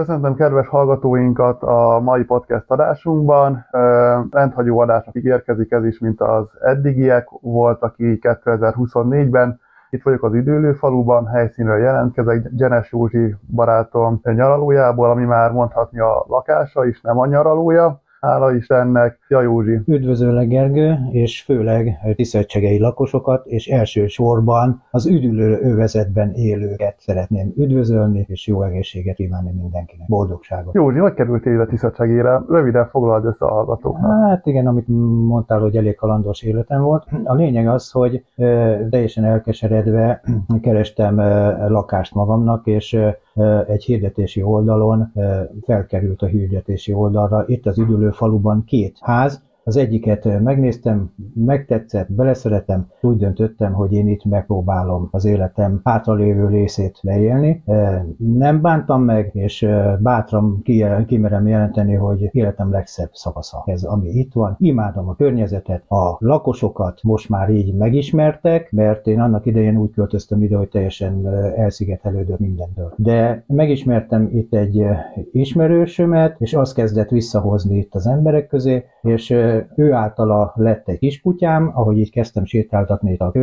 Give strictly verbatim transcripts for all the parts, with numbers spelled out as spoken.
Köszöntöm kedves hallgatóinkat a mai podcast adásunkban. Rendhagyó adásnak ígérkezik ez is, mint az eddigiek. Volt, aki kétezer-huszonnégyben. Itt vagyok az Üdülőfaluban, helyszínről jelentkezek, Gyenes Józsi barátom nyaralójából, ami már mondhatni a lakása is, nem a nyaralója. Hála Istennek! Szia Józsi! Üdvözöllek Gergő, és főleg tiszacsegei lakosokat, és elsősorban az üdülő övezetben élőket szeretném üdvözölni, és jó egészséget kívánni mindenkinek, boldogságot! Józsi, hogy kerültél a Tiszacsegére? Röviden foglald össze a hallgatóknak. Hát igen, amit mondtál, hogy elég kalandos életem volt. A lényeg az, hogy teljesen elkeseredve kerestem lakást magamnak, és egy hirdetési oldalon felkerült a hirdetési oldalra. Itt az Üdülőfaluban két ház, az egyiket megnéztem, megtetszett, beleszeretem, úgy döntöttem, hogy én itt megpróbálom az életem hátralévő részét leélni. Nem bántam meg, és bátran kimerem jelenteni, hogy életem legszebb szakasza ez, ami itt van. Imádom a környezetet, a lakosokat most már így megismertek, mert én annak idején úgy költöztem ide, hogy teljesen elszigetelődött mindentől. De megismertem itt egy ismerősömet, és azt kezdett visszahozni itt az emberek közé, és ő általa lett egy kiskutyám, ahogy így kezdtem sétáltatni a,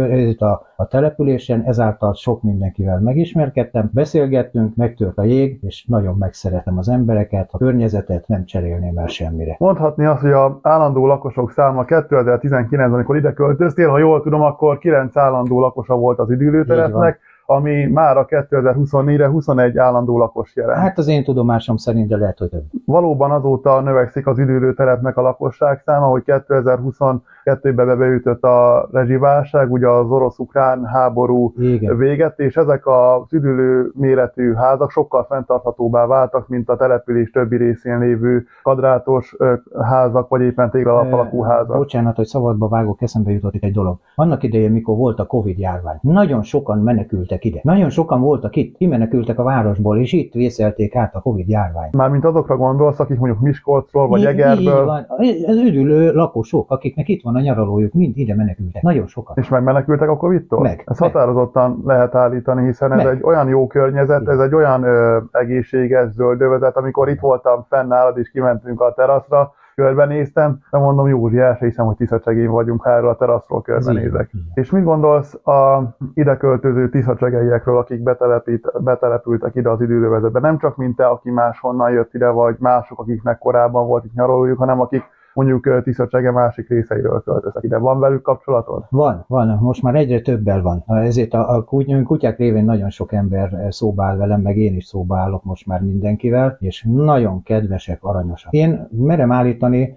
a, a településen, ezáltal sok mindenkivel megismerkedtem, beszélgettünk, megtört a jég, és nagyon megszeretem az embereket, a környezetet nem cserélném el semmire. Mondhatni azt, hogy az állandó lakosok száma kétezer-tizenkilencben, amikor ide költöztél, ha jól tudom, akkor kilenc állandó lakosa volt az üdülőtelepnek, ami már a kétezer-huszonnégyre huszonegy állandó lakos jelent. Hát az én tudomásom szerint, de lehet, hogy több. Valóban azóta növekszik az üdülőtelepnek a lakosság száma, hogy kétezer-huszonkettőben beütött a rezsiválság, ugye az orosz-ukrán háború igen. véget, és ezek az üdülő méretű házak sokkal fenntarthatóbbá váltak, mint a település többi részén lévő kadrátos házak, vagy éppen téglalap alakú házak. Bocsánat, hogy szabadba vágok, eszembe jutott itt egy dolog. Annak idején, mikor volt a Covid-járvány, nagyon sokan menekültek ide. Nagyon sokan voltak itt, kimenekültek a városból, és itt vészelték át a Covid-járvány. Mármint azokra gondolsz, akik mondjuk Miskolcról vagy Egerből. Ez üdülő lakosok, akiknek itt van a nyaralójuk, mind ide menekültek. Nagyon sokan. És megmenekültek a Covid-tól? Meg. Ezt meg. Határozottan lehet állítani, hiszen ez meg. Egy olyan jó környezet, igen. Ez egy olyan ö, egészséges zöldövezet, amikor itt voltam fennállad, és kimentünk a teraszra, körbenéztem, de mondom, Józsi, el se hiszem, hogy tiszacsegén vagyunk, ha erről a teraszról körbenézek. És mit gondolsz a ideköltöző tiszacsegeiekről, akik betelepít, betelepültek ide az idővezetbe? Nem csak mint te, aki máshonnan jött ide, vagy mások, akiknek korábban volt itt nyaralójuk, hanem akik mondjuk Tiszacsege másik részeiről költöztek ide. Van velük kapcsolatod? Van, van. Most már egyre többel van. Ezért a, a kutyák révén nagyon sok ember szóba áll velem, meg én is szóba állok most már mindenkivel, és nagyon kedvesek, aranyosak. Én merem állítani,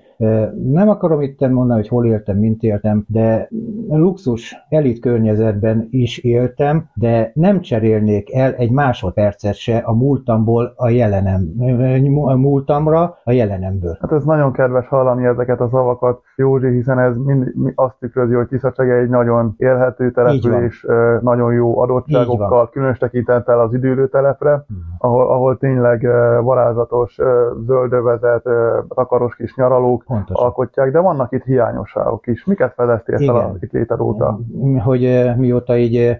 nem akarom itt mondani, hogy hol éltem, mint éltem, de luxus elit környezetben is éltem, de nem cserélnék el egy másodpercet se a múltamból a jelenem, a múltamra a jelenemből. Hát ez nagyon kedves hallani ezeket a szavakat, Józsi, hiszen ez mind, azt tükrözi, hogy Tiszacsege egy nagyon élhető település, nagyon jó adottságokkal, különös tekintettel az üdülőtelepre, hmm. ahol, ahol tényleg varázslatos zöldövezet, takaros kis nyaralók, pontosan. Alkotják, de vannak itt hiányosságok is. Miket fedeztél fel a léted óta? Hogy mióta így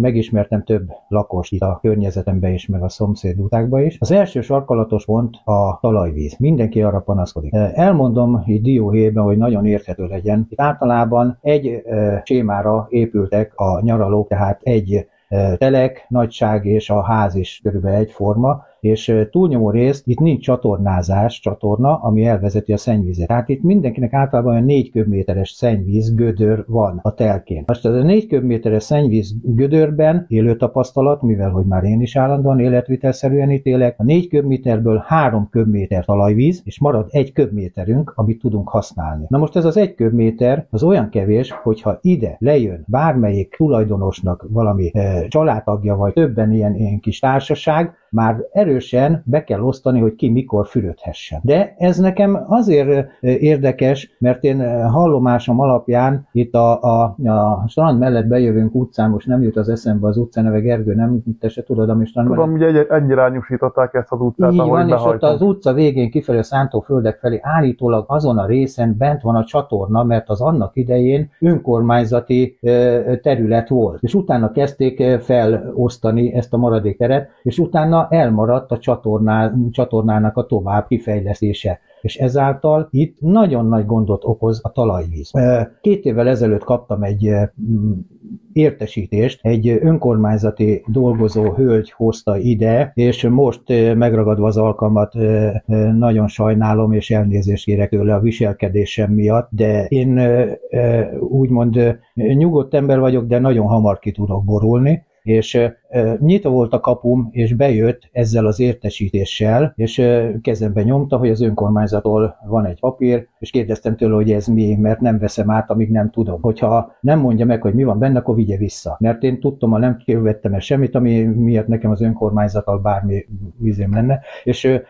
megismertem több lakost itt a környezetemben is, meg a szomszédútákban is. Az első sarkalatos pont a talajvíz. Mindenki arra panaszkodik. Elmondom így dióhéjban, hogy nagyon érthető legyen. Itt általában egy sémára épültek a nyaralók, tehát egy telek, nagyság és a ház is körülbelül egyforma, és túlnyomó részt itt nincs csatornázás, csatorna, ami elvezeti a szennyvizet. Tehát itt mindenkinek általában olyan négy köbméteres szennyvíz gödör van a telkén. Most ez a négy köbméteres szennyvíz gödörben élő tapasztalat, mivel hogy már én is állandóan életvitelszerűen ítélek, a négy köbméterből három köbméter talajvíz, és marad egy köbméterünk, amit tudunk használni. Na most ez az egy köbméter az olyan kevés, hogyha ide lejön bármelyik tulajdonosnak valami eh, családtagja, vagy többen ilyen, ilyen kis társaság, már erősen be kell osztani, hogy ki mikor fürödhessen. De ez nekem azért érdekes, mert én hallomásom alapján itt a, a, a strand mellett bejövünk utcán, most nem jut az eszembe az utcáneve, Gergő, nem, te se tudod, ami strand mellett. Tudom, ugye egyirányosították ezt az utcát, ahogy behajtunk. Így van, és ott az utca végén kifelé a szántóföldek felé állítólag azon a részen bent van a csatorna, mert az annak idején önkormányzati terület volt. És utána kezdték felosztani ezt a maradék teret, és utána elmaradt maradt a csatorná, csatornának a tovább kifejlesztése. És ezáltal itt nagyon nagy gondot okoz a talajvíz. Két évvel ezelőtt kaptam egy értesítést, egy önkormányzati dolgozó hölgy hozta ide, és most megragadva az alkalmat nagyon sajnálom, és elnézést kérek tőle a viselkedésem miatt, de én úgymond nyugodt ember vagyok, de nagyon hamar ki tudok borulni, és nyitva volt a kapum, és bejött ezzel az értesítéssel, és kezembe nyomta, hogy az önkormányzattól van egy papír, és kérdeztem tőle, hogy ez mi, mert nem veszem át, amíg nem tudom. Hogyha nem mondja meg, hogy mi van benne, akkor vigye vissza. Mert én tudtam, ha nem kivettem el semmit, ami miatt nekem az önkormányzattal bármi vizém lenne, és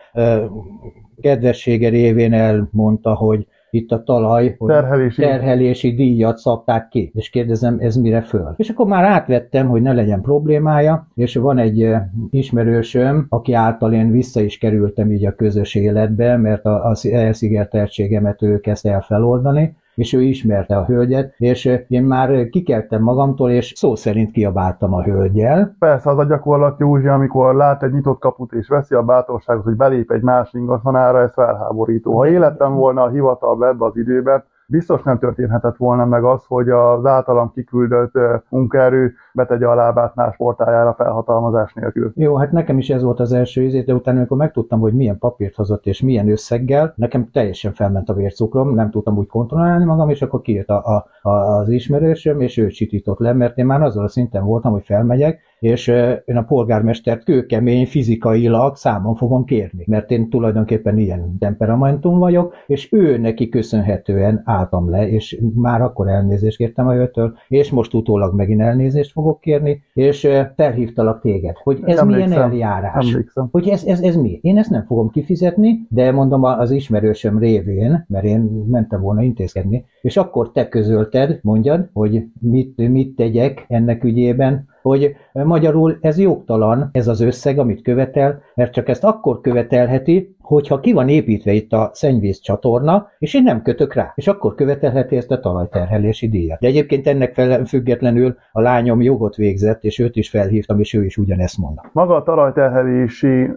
kedvessége révén elmondta, hogy itt a talaj terhelési. terhelési díjat szabták ki, és kérdezem, ez mire föl. És akkor már átvettem, hogy ne legyen problémája, és van egy ismerősöm, aki által én vissza is kerültem így a közös életbe, mert a elszigeteltségemet ő kezdte el feloldani, és ő ismerte a hölgyet, és én már kikeltem magamtól, és szó szerint kiabáltam a hölgyel. Persze, az a gyakorlat, Józsi, amikor lát egy nyitott kaput, és veszi a bátorságot, hogy belép egy más ingatlanára, ez felháborító. Ha élettem volna a hivatalba ebbe az időben, biztos nem történhetett volna meg az, hogy az általam kiküldött munkaerő betegye a lábát más portájára felhatalmazás nélkül. Jó, hát nekem is ez volt az első ízét, de utána, amikor megtudtam, hogy milyen papírt hozott és milyen összeggel, nekem teljesen felment a vércukrom, nem tudtam úgy kontrollálni magam, és akkor kijött a, a, az ismerősöm, és ő csitított le, mert én már azzal a szinten voltam, hogy felmegyek, és én a polgármestert kőkemény fizikailag számon fogom kérni, mert én tulajdonképpen ilyen temperamentum vagyok, és ő neki köszönhetően álltam le, és már akkor elnézést kértem a őtől, és most utólag megint elnézést fogok kérni, és felhívtalak téged, hogy ez emlékszem, milyen eljárás, emlékszem. Hogy ez, ez, ez mi? Én ezt nem fogom kifizetni, de mondom az ismerősöm révén, mert én mentem volna intézkedni, és akkor te közölted, mondjad, hogy mit, mit tegyek ennek ügyében, hogy magyarul ez jogtalan, ez az összeg, amit követel, mert csak ezt akkor követelheti, hogyha ki van építve itt a szennyvíz csatorna, és én nem kötök rá, és akkor követelheti ezt a talajterhelési díjat. De egyébként ennek függetlenül a lányom jogot végzett, és őt is felhívtam, és ő is ugyanezt mondta. Maga a talajterhelési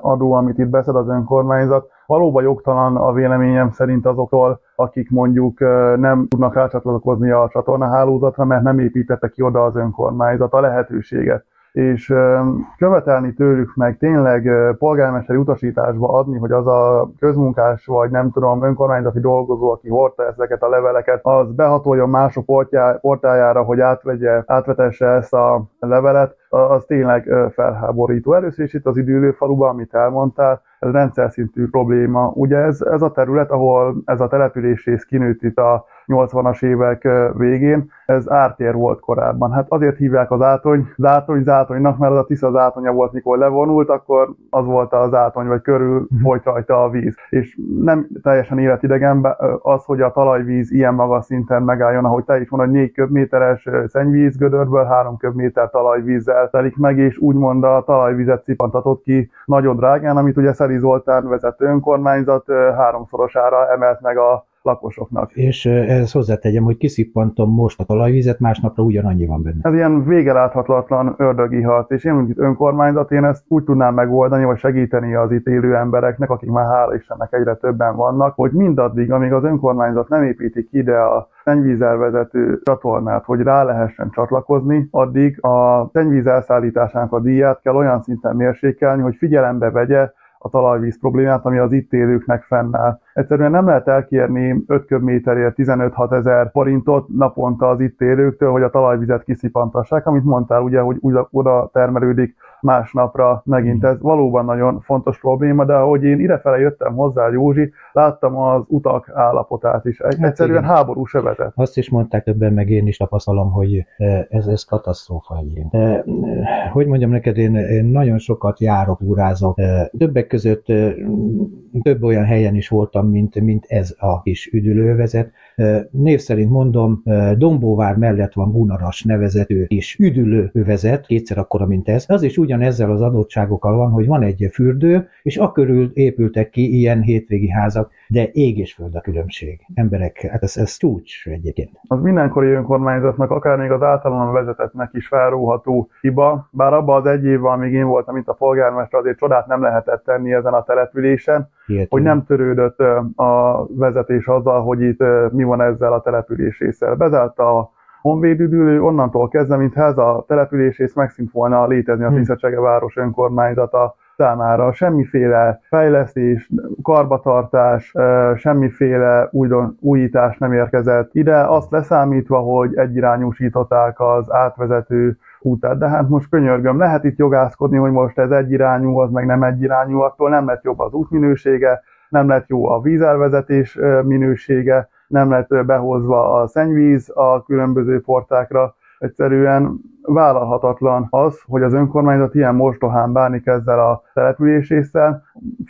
adó, amit itt beszed az önkormányzat, valóban jogtalan a véleményem szerint azoktól, akik mondjuk nem tudnak rácsatlakozni a csatornahálózatra, mert nem építette ki oda az önkormányzat a lehetőséget. És követelni tőlük meg tényleg polgármesteri utasításba adni, hogy az a közmunkás vagy nem tudom, önkormányzati dolgozó, aki hordta ezeket a leveleket, az behatoljon mások portájára, hogy átvegye, átvetesse ezt a levelet, az tényleg felháborító. Először is itt az Üdülőfaluban, amit elmondtál, ez rendszer szintű probléma. Ugye ez, ez a terület, ahol ez a település rész kinőtt itt a nyolcvanas évek végén, ez ártér volt korábban. Hát azért hívják az átony, zátony, zátonynak, mert az a Tisza zátonya volt, mikor levonult, akkor az volt az átony, vagy körül folyt rajta a víz. És nem teljesen életidegen az, hogy a talajvíz ilyen magas szinten megálljon, ahogy te is mondod, négy köbméteres szennyvíz gödörből három köbméter talajvízzel telik meg, és úgymond a talajvizet szipantatott ki nagyon drágán, amit ugye Szeli Zoltán vezető önkormányzat háromszorosára emelt meg a lakosoknak. És ehhez hozzátegyem, hogy kiszippantom most a talajvizet, másnapra ugyanannyi van benne. Ez ilyen végeláthatatlan ördögi harc, és én, mint önkormányzat, én ezt úgy tudnám megoldani, vagy segíteni az itt élő embereknek, akik már hála Istennek egyre többen vannak, hogy mindaddig, amíg az önkormányzat nem építik ide a szennyvízzel vezető csatornát, hogy rá lehessen csatlakozni, addig a szennyvíz elszállításának a díját kell olyan szinten mérsékelni, hogy figyelembe vegye a talajvíz problémát, ami az itt élőknek fennáll. Egyszerűen nem lehet elkérni öt köbméterért tizenöt-hat ezer forintot naponta az itt élőktől, hogy a talajvizet kiszipantassák, amit mondtál ugye, hogy oda termelődik másnapra megint. Ez valóban nagyon fontos probléma, de ahogy én idefele jöttem hozzá, Józsi, láttam az utak állapotát is. Egyszerűen hát háborús övezet. Azt is mondták ebben, meg én is tapasztalom, hogy ez, ez katasztrófa egyébként. E, hogy mondjam neked, én, én nagyon sokat járok, urázok. E, többek között több olyan helyen is voltam, hallottam, mint, mint ez a kis üdülővezet. Név szerint mondom, Dombóvár mellett van Bunaras nevezető és üdülővezet, kétszer akkora, mint ez. Az is ugyanezzel az adottságokkal van, hogy van egy fürdő, és akörül épültek ki ilyen hétvégi házak, de ég és föld a különbség. Emberek, hát ez, ez csúcs egyébként. Az mindenkori önkormányzatnak, akár még az általában vezetetnek is felróható hiba, bár abban az egy évvel, amíg én voltam itt a polgármester, azért csodát nem lehetett tenni ezen a településen, Hihető. hogy nem törődött a vezetés azzal, hogy itt mi van ezzel a településésszel. Bezárt a honvéd üdülő, onnantól kezdve, mintha ez a településész megszűnt volna létezni a Tiszacsege város önkormányzata számára. Semmiféle fejlesztés, karbatartás, semmiféle újdon, újítás nem érkezett ide, azt leszámítva, hogy egyirányúsították az átvezető útát. De hát most könyörgöm, lehet itt jogászkodni, hogy most ez egyirányú, az meg nem egyirányú, attól nem lett jobb az útminősége, nem lett jó a vízelvezetés minősége, nem lett behozva a szennyvíz a különböző portákra. Egyszerűen vállalhatatlan az, hogy az önkormányzat ilyen mostohán bánik ezzel a településésszel,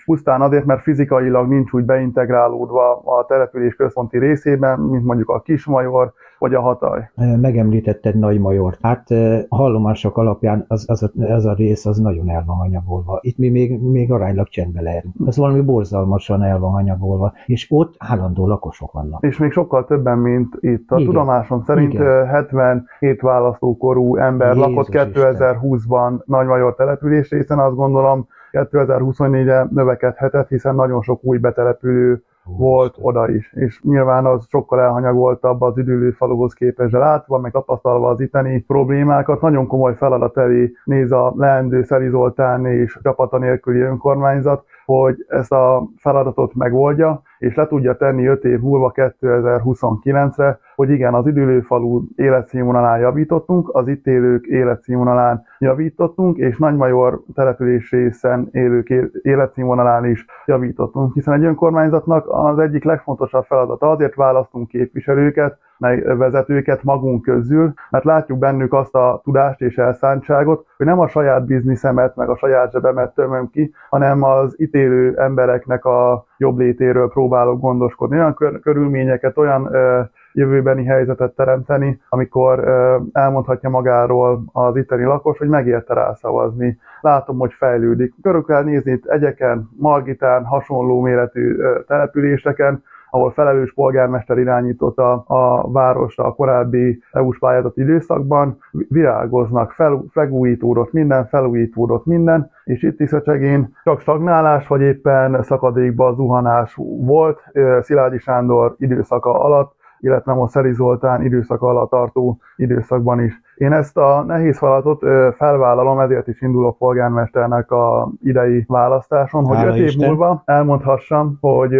pusztán azért, mert fizikailag nincs úgy beintegrálódva a település központi részében, mint mondjuk a Kismajor vagy a Hataj. Megemlítetted Nagymajort. Hát hallomások alapján az, az, a, az a rész az nagyon el van hanyagolva. Itt mi még, még aránylag csendbe lehetünk. Az valami borzalmasan el van hanyagolva, és ott állandó lakosok vannak. És még sokkal többen, mint itt. A Igen. tudomásom szerint Igen. hetvenhét választókorú ember Jézus lakott kétezer-húszban Nagymajor település részen, azt gondolom kétezer-huszonnégyre növekedhetett, hiszen nagyon sok új betelepülő volt oda is, és nyilván az sokkal elhanyagoltabb az Üdülőfaluhoz képest, de látva, meg tapasztalva az itteni problémákat, nagyon komoly feladat elé néz a leendő Szeli Zoltán és csapata nélküli önkormányzat, hogy ezt a feladatot megoldja, és le tudja tenni öt év múlva kétezer-huszonkilencre, hogy igen, az Üdülőfalu életszínvonalán javítottunk, az itt élők életszínvonalán javítottunk, és Nagymajor település részen élők életszínvonalán is javítottunk, hiszen egy önkormányzatnak az egyik legfontosabb feladata, azért választunk képviselőket, meg vezetőket magunk közül, mert látjuk bennük azt a tudást és elszántságot, hogy nem a saját bizniszemet, meg a saját zsebemet tömöm ki, hanem az itt élő embereknek a jobb létéről próbálok gondoskodni. Olyan kör- körülményeket, olyan ö, jövőbeni helyzetet teremteni, amikor ö, elmondhatja magáról az itteni lakos, hogy megérte rá szavazni. Látom, hogy fejlődik. Körülbelül nézni itt Egyeken, Margitán, hasonló méretű ö, településeken, ahol felelős polgármester irányította a városra a korábbi é u-s pályázati időszakban, virágoznak, fel, felújítódott minden, felújítódott minden, és itt Tiszacsegén csak stagnálás, vagy éppen szakadékba zuhanás volt Szilágyi Sándor időszaka alatt, illetve most Szeli Zoltán időszaka alatt tartó időszakban is. Én ezt a nehéz feladatot felvállalom, ezért is indulok polgármesternek a idei választáson, hogy öt év Isten. múlva elmondhassam, hogy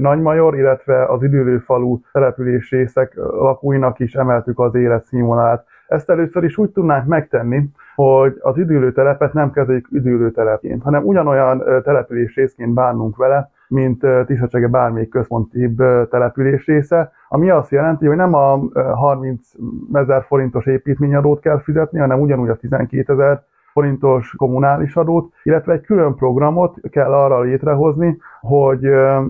Nagymajor, illetve az Üdülőfalu település részek lakóinak is emeltük az életszínvonalát. Ezt először is úgy tudnánk megtenni, hogy az üdülőtelepet nem kezeljük üdülőtelepként, hanem ugyanolyan település részként bánunk vele, mint Tiszacsege bármelyik központi település része, ami azt jelenti, hogy nem a harmincezer forintos építményadót kell fizetni, hanem ugyanúgy a tizenkétezer forintos kommunális adót, illetve egy külön programot kell arra létrehozni, hogy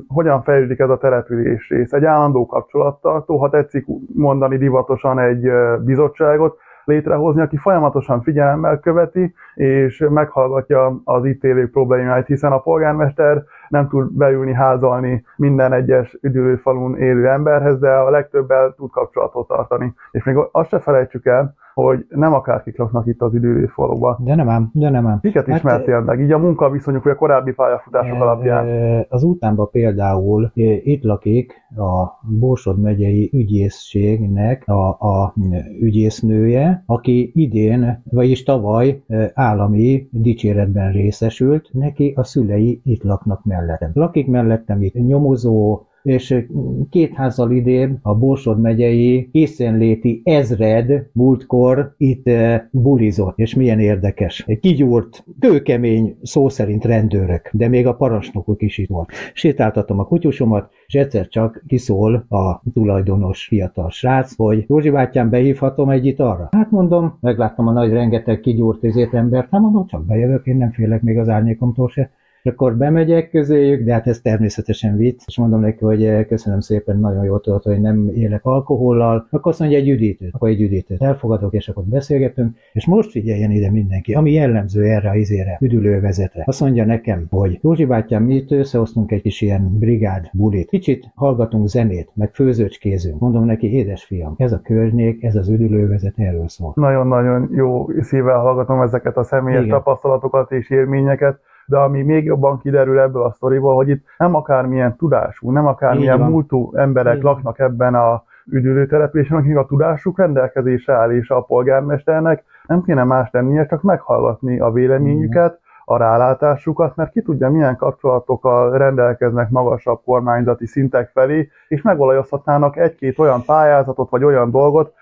hogyan fejlődik ez a település rész. Egy állandó kapcsolattartó, ha tetszik mondani divatosan, egy bizottságot létrehozni, aki folyamatosan figyelemmel követi, és meghallgatja az itt élők problémáit, hiszen a polgármester nem tud beülni, házalni minden egyes Üdülőfalun élő emberhez, de a legtöbbel tud kapcsolatot tartani. És még azt se felejtsük el, hogy nem akárkik laknak itt az Üdülőfaluban. De nem ám, de nem ám. Kiket hát ismertél meg? Így a munkaviszonyuk, vagy a korábbi pályafutások e, alapján? Az utánban például e, itt lakik a Borsod megyei ügyészségnek a, a ügyésznője, aki idén, vagyis tavaly állami dicséretben részesült, neki a szülei itt laknak mellettem. Lakik mellettem itt nyomozó, és két házzal idén a Borsod megyei készenléti ezred múltkor itt bulizott, és milyen érdekes. Egy kigyúrt, kőkemény, szó szerint rendőrök, de még a parancsnokok is itt volt. Sétáltatom a kutyusomat, és egyszer csak kiszól a tulajdonos fiatal srác, hogy Józsi bátyám, behívhatom egy italra? Hát mondom, megláttam a nagy rengeteg kigyúrt ezért embert, hát mondom, csak bejövök, én nem félek még az árnyékomtól se. És akkor bemegyek közéjük, de hát ez természetesen vicc, és mondom neki, hogy köszönöm szépen, nagyon jól tudod, hogy nem élek alkohollal. Akkor azt mondja, egy üdítőt, akkor egy üdítőt elfogadok, és akkor beszélgetünk, és most figyeljen ide mindenki, ami jellemző erre a izére, üdülővezetre. Azt mondja nekem, hogy Józsi bátyám, mi itt összehoztunk egy kis ilyen brigád bulit, kicsit hallgatunk zenét, meg főzőcskézünk. Mondom neki, édes fiam, ez a környék, ez az üdülővezet erről szól. Nagyon-nagyon jó szívvel hallgatom ezeket a személyes Igen. tapasztalatokat és élményeket. De ami még jobban kiderül ebből a sztoriból, hogy itt nem akármilyen tudású, nem akármilyen múltú emberek Így laknak van. Ebben a üdülőtelepülésen, akiknek a tudásuk rendelkezésre áll, és a polgármesternek nem kéne más tennie, csak meghallgatni a véleményüket, a rálátásukat, mert ki tudja, milyen kapcsolatokkal rendelkeznek magasabb kormányzati szintek felé, és megolajozhatnának egy-két olyan pályázatot, vagy olyan dolgot,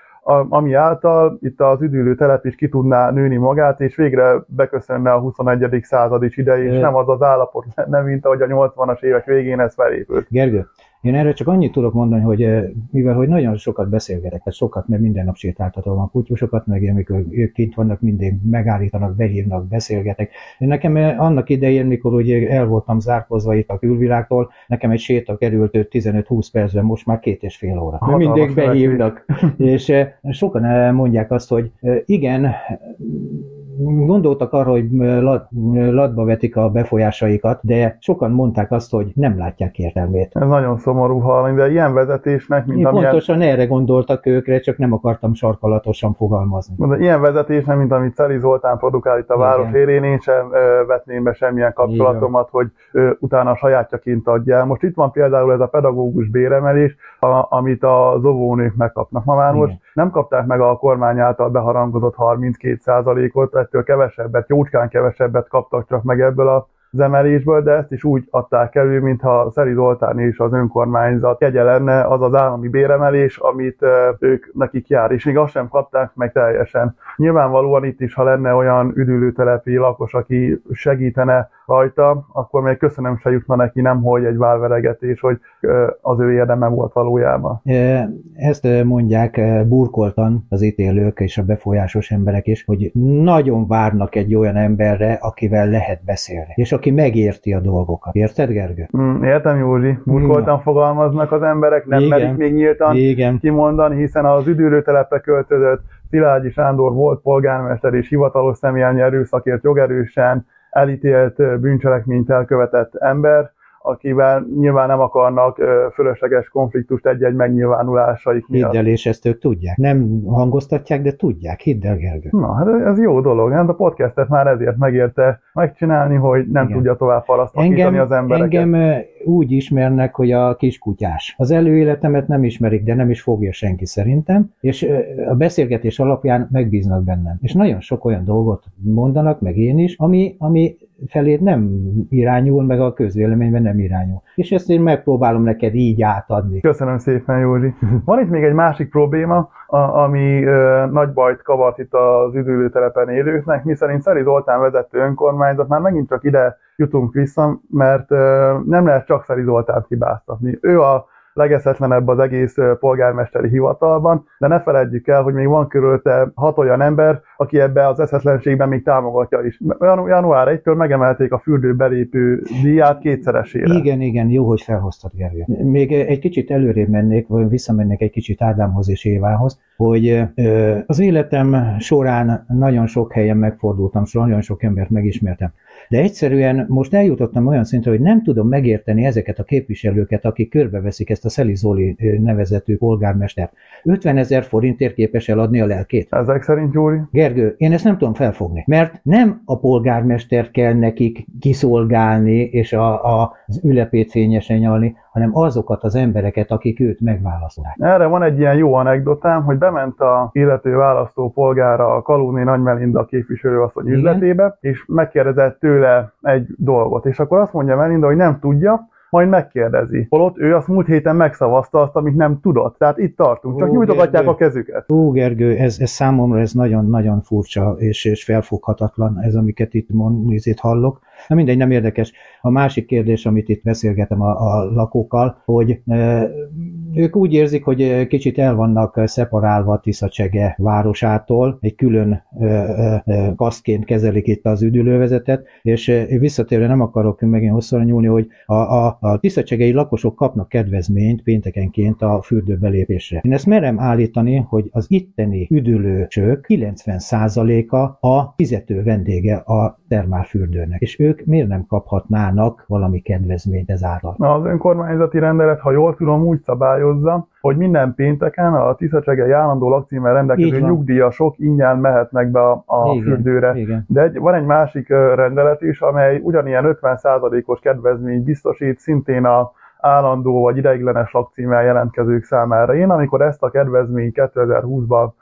ami által itt az üdülőtelep is ki tudná nőni magát, és végre beköszönne a huszonegyedik század is idején, és nem az az állapot, nem mint ahogy a nyolcvanas évek végén ez felépült. Gergő, én erre csak annyit tudok mondani, hogy mivel hogy nagyon sokat beszélgetek, tehát sokat, mert minden nap sétáltatom a kutyusokat, meg amikor ők kint vannak, mindig megállítanak, behívnak, beszélgetek. Nekem annak idején, mikor ugye el voltam zárkozva itt a külvilágtól, nekem egy séta került tizenöt-húsz percben, most már két és fél óra. Hatalmas mindig behívnak. És sokan mondják azt, hogy igen, gondoltak arra, hogy latba vetik a befolyásaikat, de sokan mondták azt, hogy nem látják értelmét. Ez nagyon szomorú hallani, de ilyen vezetésnek, mint amilyen... Pontosan erre gondoltak őkre, csak nem akartam sarkalatosan fogalmazni. De ilyen vezetésnek, mint amit Szeli Zoltán produkál itt a város érén, én sem vetném be semmilyen kapcsolatomat, hogy utána a sajátjaként adja. Most itt van például ez a pedagógus béremelés, a, amit az óvónők megkapnak. Ma már most nem kapták meg a kormány által beharangozott harminckét százalékot, ettől kevesebbet, jócskán kevesebbet kaptak csak meg ebből az emelésből, de ezt is úgy adták elő, mintha Szeli Zoltán és az önkormányzat jegye lenne az az állami béremelés, amit ők nekik jár, és még azt sem kapták meg teljesen. Nyilvánvalóan itt is, ha lenne olyan üdülőtelepi lakos, aki segítene rajta, akkor még köszönöm se jutna neki, nemhogy egy válveregetés, hogy az ő érdeme volt valójában. Ezt mondják burkoltan az ítélők és a befolyásos emberek is, hogy nagyon várnak egy olyan emberre, akivel lehet beszélni, és aki megérti a dolgokat. Érted, Gergő? Mm, értem, Józsi. Burkoltan Na. fogalmaznak az emberek, nem Igen. merik még nyíltan Igen. kimondani, hiszen az üdülőtelepre költözött Szilágyi Sándor volt polgármester és hivatalos személyen erőszakért jogerősen elítélt bűncselekményt elkövetett ember, akivel nyilván nem akarnak fölösleges konfliktust egy-egy megnyilvánulásaik miatt. Hidd el, és ezt ők tudják. Nem hangoztatják, de tudják. Hidd el, Gergő. Na, hát ez jó dolog. Hát a podcastet már ezért megérte megcsinálni, hogy nem Igen. tudja tovább parasztosítani az embereket. Engem úgy ismernek, hogy a kiskutyás. Az előéletemet nem ismerik, de nem is fogja senki szerintem, és a beszélgetés alapján megbíznak bennem. És nagyon sok olyan dolgot mondanak, meg én is, ami, ami felé nem irányul, meg a közvéleményben nem irányul. És ezt én megpróbálom neked így átadni. Köszönöm szépen, Józsi. Van itt még egy másik probléma, a, ami ö, nagy bajt kavart itt az üdülőtelepen élőknek, miszerint Szeli Zoltán vezető önkormányzat, már megint csak ide jutunk vissza, mert ö, nem lehet csak Szeli Zoltánt hibáztatni. Ő a legeszetlenebb az egész polgármesteri hivatalban, de ne feledjük el, hogy még van körülte hat olyan ember, aki ebbe az eszetlenségben még támogatja is. január elsejétől megemelték a fürdő belépő díját kétszeresére. Igen, igen, jó, hogy felhoztad, Gergő. Még egy kicsit előrébb mennék, vagy visszamennék egy kicsit Ádámhoz és Évához, hogy az életem során nagyon sok helyen megfordultam, nagyon sok embert megismertem. De egyszerűen most eljutottam olyan szintre, hogy nem tudom megérteni ezeket a képviselőket, akik körbeveszik ezt a Szeli Zoli nevezetű polgármestert. ötvenezer forintért képes eladni a lelkét. Ezek szerint, Gyuri? Gergő, én ezt nem tudom felfogni, mert nem a polgármester kell nekik kiszolgálni és a, a, az ülepét fényesen nyalni, hanem azokat az embereket, akik őt megválaszolják. Erre van egy ilyen jó anekdotám, hogy bement a illető választó polgára a Kaluni Nagy Melinda képviselőasszony üzletébe, és megkérdezett tőle egy dolgot, és akkor azt mondja Melinda, hogy nem tudja, majd megkérdezi. Holott ő azt múlt héten megszavazta azt, amit nem tudott. Tehát itt tartunk, csak nyújtogatják a kezüket. Ó, Gergő, ez, ez számomra ez nagyon-nagyon furcsa és, és felfoghatatlan, ez amiket itt, mond, itt hallok. Na mindegy, nem érdekes. A másik kérdés, amit itt beszélgetem a, a lakókkal, hogy e, ők úgy érzik, hogy kicsit el vannak szeparálva Tiszacsege városától, egy külön e, e, kasztként kezelik itt az üdülővezetet, és e, visszatérve nem akarok megint hosszúra nyúlni, hogy a, a, a tiszacsegei lakosok kapnak kedvezményt péntekenként a fürdőbelépésre. Én ezt merem állítani, hogy az itteni üdülősök kilencven százaléka a fizető vendége a termálfürdőnek, és ők miért nem kaphatnának valami kedvezményt ezáltal? Na, az önkormányzati rendelet, ha jól tudom, úgy szabályozza, hogy minden pénteken a tiszacsegei állandó lakcímmel rendelkező nyugdíjasok ingyen mehetnek be a, a igen, fürdőre. Igen. De egy, van egy másik rendelet is, amely ugyanilyen ötven százalékos kedvezményt biztosít szintén a állandó vagy ideiglenes lakcímmel jelentkezők számára. Én, amikor ezt a kedvezményt kétezer-húszban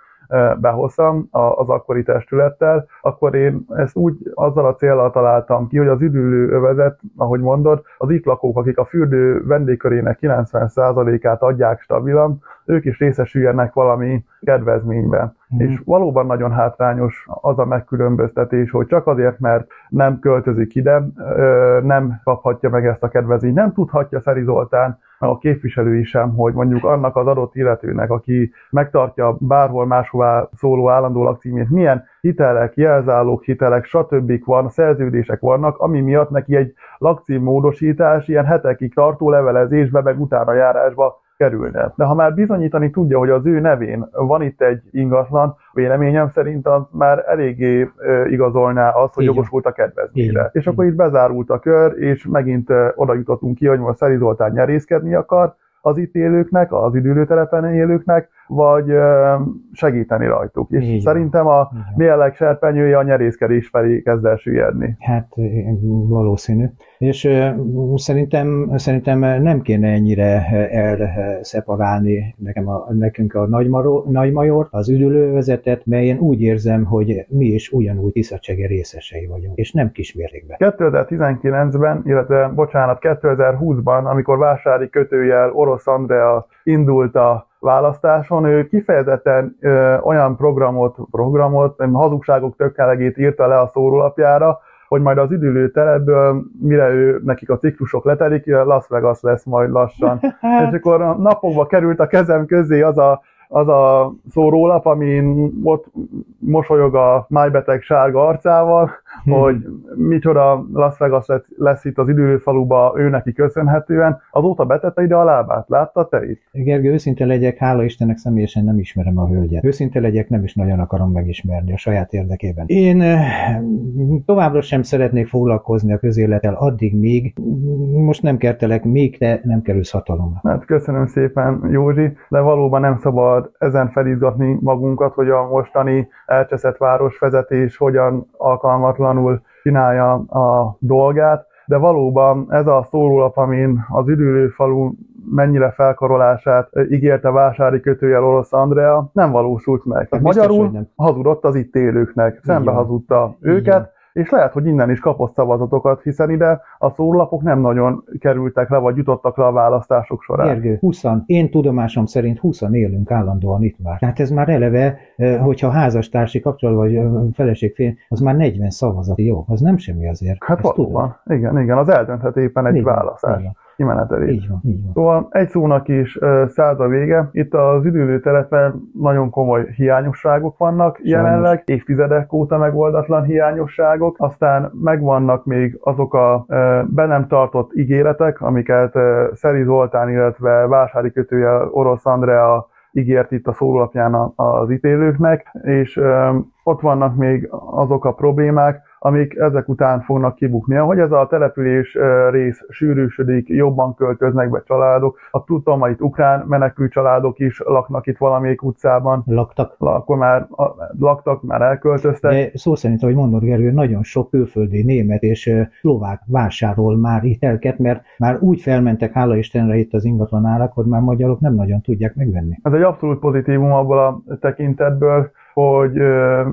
behoztam az akkori testülettel, akkor én ezt úgy azzal a céllal találtam ki, hogy az üdülőövezet, ahogy mondod, az itt lakók, akik a fürdő vendégkörének kilencven százalékát adják stabilan, ők is részesüljenek valami kedvezményben. Mm-hmm. És valóban nagyon hátrányos az a megkülönböztetés, hogy csak azért, mert nem költözik ide, nem kaphatja meg ezt a kedvezményt, nem tudhatja Szeli Zoltán, a képviselői sem, hogy mondjuk annak az adott illetőnek, aki megtartja bárhol máshová szóló állandó lakcímét, milyen hitelek, jelzálók, hitelek, stb. Van, szerződések vannak, ami miatt neki egy lakcímmódosítás ilyen hetekig tartó levelezésbe, meg utána járásba kerülne. De ha már bizonyítani tudja, hogy az ő nevén van itt egy ingatlan, véleményem szerint az már eléggé igazolná azt, hogy jogosult a kedvezményre. És akkor itt bezárult a kör, és megint oda jutottunk ki, hogy most Szeli Zoltán nyerészkedni akar az itt élőknek, az üdülőtelepen élőknek, vagy segíteni rajtuk. És igen, szerintem a mérleg serpenyője a nyerészkedés felé kezd el süllyedni. Hát valószínű. És szerintem, szerintem nem kéne ennyire elszeparálni nekem a, nekünk a Nagymajort, az üdülővezetet, mert én úgy érzem, hogy mi is ugyanúgy Tiszacsege részesei vagyunk, és nem kismértékben. kétezer-tizenkilencben, illetve bocsánat, kétezer-húszban, amikor vásári kötőjel Orosz Andrea indult a választáson, ő kifejezetten ö, olyan programot, programot, hazugságok tökkelegét írta le a szórólapjára, hogy majd az üdülőtelepből, mire ő, nekik a ciklusok letelik, Las Vegas lesz majd lassan. És akkor napokba került a kezem közé az a, az a szórólap, amin ott mosolyog a májbeteg sárga arcával, hmm. hogy micsoda Las Vegas lesz itt az Üdülőfaluba ő neki köszönhetően. Azóta betette ide a lábát, látta te itt? Gergő, őszinte legyek, hála Istennek személyesen nem ismerem a hölgyet. Őszinte legyek, nem is nagyon akarom megismerni a saját érdekében. Én továbbra sem szeretnék foglalkozni a közélettel addig, míg most nem kertelek, még te nem kerülsz hatalomra. Hát köszönöm szépen, Józsi, de valóban nem szabad ezen felizgatni magunkat, hogy a mostani elcseszett városvezetés hogyan alkalmatlanul csinálja a dolgát, de valóban ez a szórólap, amin az Üdülőfalu mennyire felkarolását ígérte vásári kötőjel Orosz Andrea, nem valósult meg. Hát magyarul nem hazudott az itt élőknek, szembe hazudta őket, igen. És lehet, hogy innen is kapott szavazatokat, hiszen ide a szórólapok nem nagyon kerültek le, vagy jutottak le a választások során. Gergő, húsz, én tudomásom szerint húsz élünk állandóan itt már. Tehát ez már eleve, hogyha házastársi kapcsolat vagy feleségfény, az már negyven szavazat, jó, az nem semmi azért. Hát valóban, igen, igen, az eldönthet éppen egy választás. Így van, így van. Szóval egy szónak is uh, száz a vége. Itt az üdülőtelepen nagyon komoly hiányosságok vannak sajnos jelenleg, évtizedek óta megoldatlan hiányosságok, aztán megvannak még azok a uh, be nem tartott ígéretek, amiket uh, Szeli Zoltán, illetve vásári kötőjel Orosz Andrea ígért itt a szórólapján az ítélőknek, és uh, ott vannak még azok a problémák, amik ezek után fognak kibukni. Ahogy ez a település rész sűrűsödik, jobban költöznek be családok. A tudom, itt ukrán menekült családok is laknak itt valamelyik utcában. Laktak. Akkor már laktak, már elköltöztek. De szó szerint, ahogy mondod, Gergő, nagyon sok külföldi német és szlovák vásárol már hitelket, mert már úgy felmentek, hála Istenre, itt az ingatlan árak, hogy már magyarok nem nagyon tudják megvenni. Ez egy abszolút pozitívum abból a tekintetből, hogy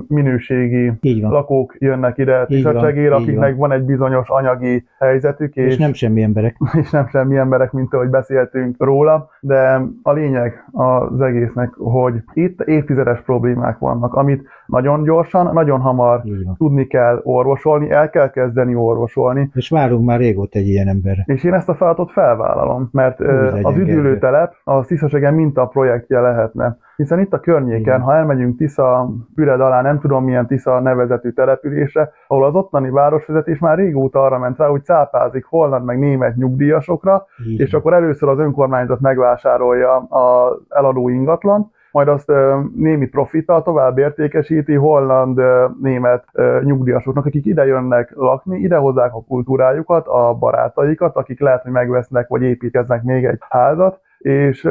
minőségi lakók jönnek ide Tiszacsegére, akiknek van. van egy bizonyos anyagi helyzetük. És, és nem semmi emberek. És nem semmi emberek, mint ahogy beszéltünk róla, de a lényeg az egésznek, hogy itt évtizedes problémák vannak, amit nagyon gyorsan, nagyon hamar tudni kell orvosolni, el kell kezdeni orvosolni. És várunk már régóta egy ilyen emberre. És én ezt a feladatot felvállalom, mert az üdülőtelep a Tiszacsege mintaprojektje lehetne. Hiszen itt a környéken, ha elmegyünk Tisza, Püred alá, nem tudom milyen Tisza nevezetű településre, ahol az ottani városvezetés már régóta arra ment rá, hogy cápázik holland meg német nyugdíjasokra, igen, és akkor először az önkormányzat megvásárolja az eladó ingatlant, majd azt némi profittal tovább értékesíti holland-német nyugdíjasoknak, akik ide jönnek lakni, ide hozzák a kultúrájukat, a barátaikat, akik lehet, hogy megvesznek vagy építkeznek még egy házat, és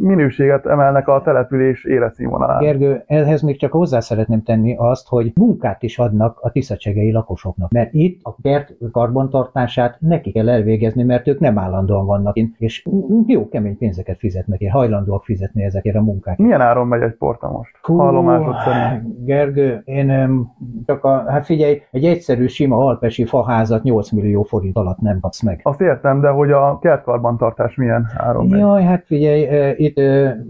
minőséget emelnek a település életszínvonalán. Gergő, ehhez még csak hozzá szeretném tenni azt, hogy munkát is adnak a tiszacsegei lakosoknak, mert itt a kert karbantartását neki kell elvégezni, mert ők nem állandóan vannak itt, és jó kemény pénzeket fizetnek, és hajlandóak fizetni ezekért a munkákért. Milyen áron megy egy porta most? Hú, hallomásod szerint. Gergő, én csak a, hát figyelj, egy egyszerű sima alpesi faházat nyolc millió forint alatt nem kapsz meg. Azt értem, de hogy a kertkarbantartás milyen áron megy? Jaj, hát figyelj, itt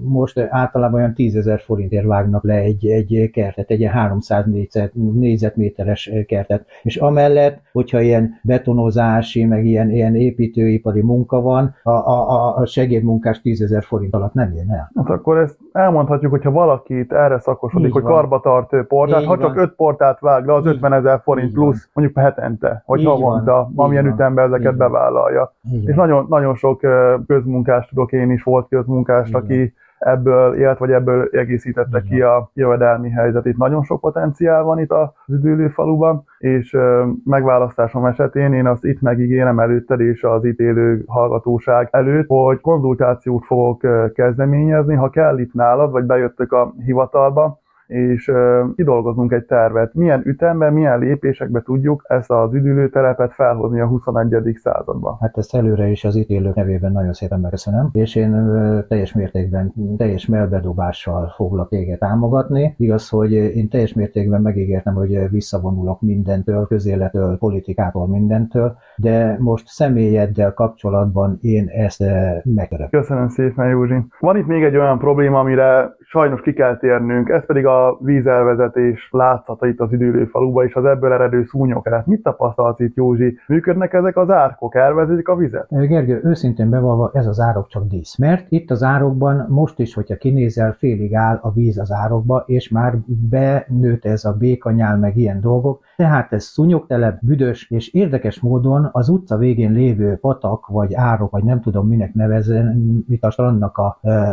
most általában olyan tízezer forintért vágnak le egy, egy kertet, egy ilyen háromszáz négyzetméteres kertet, és amellett, hogyha ilyen betonozási, meg ilyen, ilyen építőipari munka van, a, a, a segédmunkás tízezer forint alatt nem jön el. Hát akkor ezt elmondhatjuk, hogyha valakit erre szakosodik, így hogy van, karbatart portát, így ha csak öt portát vág le, az ötvenezer forint plusz, van, mondjuk hetente, vagy havonta, amilyen ütemben ezeket bevállalja. És nagyon, nagyon sok közmunkást tudok, én is volt közmunkást, aki ebből élt, vagy ebből egészítette ki a jövedelmi helyzetét. Nagyon sok potenciál van itt az Üdülőfaluban, és megválasztásom esetén én azt itt megígérem előtted és az itt élő hallgatóság előtt, hogy konzultációt fogok kezdeményezni, ha kell itt nálad, vagy bejöttök a hivatalba, és kidolgozunk egy tervet. Milyen ütemben, milyen lépésekben tudjuk ezt az üdülőtelepet felhozni a huszonegyedik században. Hát ezt előre is az itt élők nevében nagyon szépen megköszönöm, és én teljes mértékben, teljes melbedobással foglak téged támogatni. Igaz, hogy én teljes mértékben megígértem, hogy visszavonulok mindentől, közéletől, politikától, mindentől, de most személyeddel kapcsolatban én ezt megtörök. Köszönöm szépen, Józsi. Van itt még egy olyan probléma, amire sajnos ki kell térnünk, ez pedig a a vízelvezetés látszata itt az Üdülőfaluba és az ebből eredő szúnyog. Hát mit tapasztalsz itt, Józsi? Működnek ezek az árkok? Elvezetik a vizet? Gergő, őszintén bevallva, ez az árok csak dísz. Mert itt az árokban most is, hogyha kinézel, félig áll a víz az árokba, és már benőtt ez a békanyál, meg ilyen dolgok. Tehát ez szúnyogtelep, büdös, és érdekes módon az utca végén lévő patak, vagy árok, vagy nem tudom minek nevezni, mit a strandnak a e,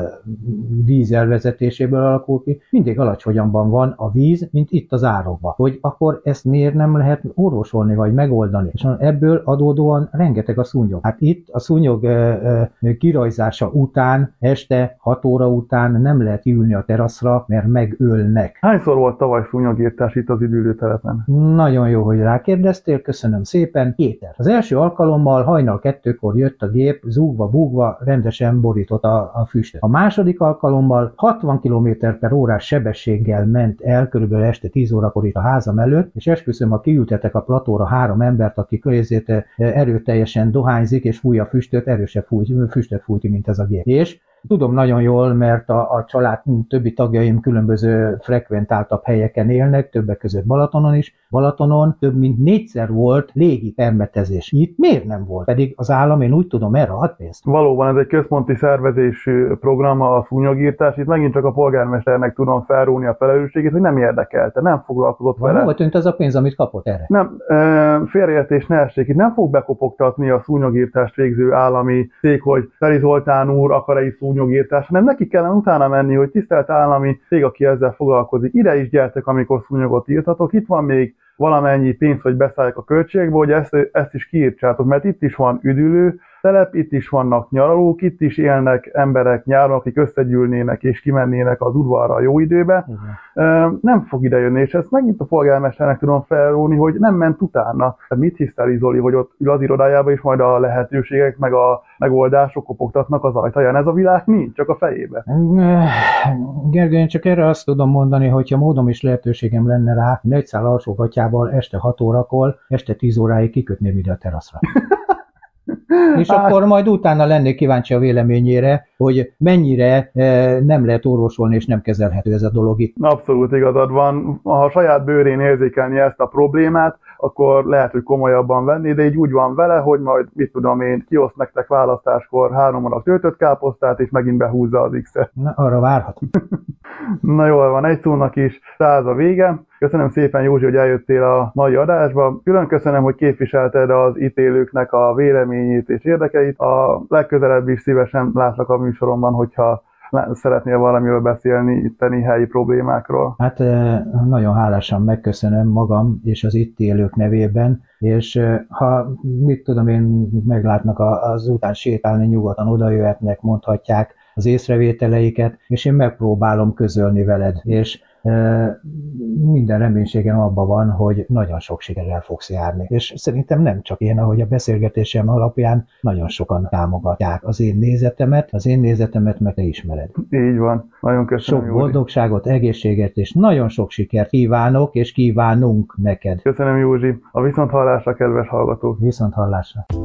vízelvezetéséből alakul ki, mindig alacsony hogyanban van a víz, mint itt az árokban. Hogy akkor ezt miért nem lehet orvosolni, vagy megoldani? És ebből adódóan rengeteg a szúnyog. Hát itt a szúnyog uh, uh, kirajzása után, este hat óra után nem lehet kiülni a teraszra, mert megölnek. Hányszor volt tavaly szúnyogírtás itt az üdülőtelepen? Nagyon jó, hogy rákérdeztél, köszönöm szépen. Kéter. Az első alkalommal hajnal kettőkor jött a gép, zúgva, búgva, rendesen borított a, a füstöt. A második alkalommal hatvan kilométer per órás sebesség ment el, körülbelül este tíz órakor itt a házam előtt, és esküszöm, ha kiültetek a platóra három embert, aki közét erőteljesen dohányzik, és fúj a füstöt, erősebb fúj, füstöt fújti, mint ez a gép. És tudom nagyon jól, mert a, a család többi tagjaim különböző frekventáltabb helyeken élnek, többek között Balatonon is. Balatonon több mint négyszer volt légi permetezés. Itt miért nem volt? Pedig az állam, én úgy tudom, erre ad pénzt. Valóban ez egy központi szervezésű program a szúnyogírtás. Itt megint csak a polgármesternek tudom felróni a felelősségét, hogy nem érdekelte, nem foglalkozott vele. Hova tűnt az a pénz, amit kapott erre? Nem, félreértés ne essék. Itt nem fog bekopogtatni a szúnyogírtást végző állami cég, hogy Szeli Zoltán úr akar egy szúnyogírtást, hanem neki kellene utána menni, hogy tisztelt állami cég, aki ezzel foglalkozik, ide is gyertek, amikor szúnyogot írtatok, itt van még valamennyi pénz, hogy beszállják a költségbe, hogy ezt, ezt is kiírtsátok, mert itt is van üdülő, telep, itt is vannak nyaralók, itt is élnek emberek nyáron, akik összegyűlnének és kimennének az udvarra a jó időbe. Uh-huh. Nem fog idejönni, és ezt megint a polgármesternek tudom felróni, hogy nem ment utána. Mit hiszteli Zoli, hogy ott ül az irodájában, és majd a lehetőségek meg a megoldások kopogtatnak az ajtaján? Ez a világ nincs, csak a fejébe. Gergely, én csak erre azt tudom mondani, hogyha módom és lehetőségem lenne rá, egy szál alsógatyával este hat órakor, este tíz óráig kikötném ide a teraszra. És Á, akkor majd utána lennék kíváncsi a véleményére, hogy mennyire e, nem lehet orvosolni és nem kezelhető ez a dolog itt. Abszolút igazad van. Ha a saját bőrén érzékelni ezt a problémát, akkor lehet, hogy komolyabban venni, de így úgy van vele, hogy majd, mit tudom én, kioszt nektek választáskor három adag töltött káposztát, és megint behúzza az X-et. Na, arra várhatom. Na jól van, egy szónak is száz a vége. Köszönöm szépen, Józsi, hogy eljöttél a mai adásba. Külön köszönöm, hogy képviselted az ítélőknek a véleményét és érdekeit. A legközelebb is szívesen látlak a műsoromban, hogyha szeretnél valamiről beszélni itteni helyi problémákról. Hát nagyon hálásan megköszönöm magam és az itt élők nevében, és ha mit tudom én meglátnak az után sétálni, nyugodtan odajöhetnek, mondhatják az észrevételeiket, és én megpróbálom közölni veled, és minden reménységem abban van, hogy nagyon sok sikerrel fogsz járni. És szerintem nem csak én, ahogy a beszélgetésem alapján nagyon sokan támogatják az én nézetemet, az én nézetemet meg te ismered. Így van. Nagyon köszönöm, Józsi. Sok boldogságot, egészséget és nagyon sok sikert kívánok és kívánunk neked. Köszönöm, Józsi. A viszonthallásra, kedves hallgatók. Viszonthallásra.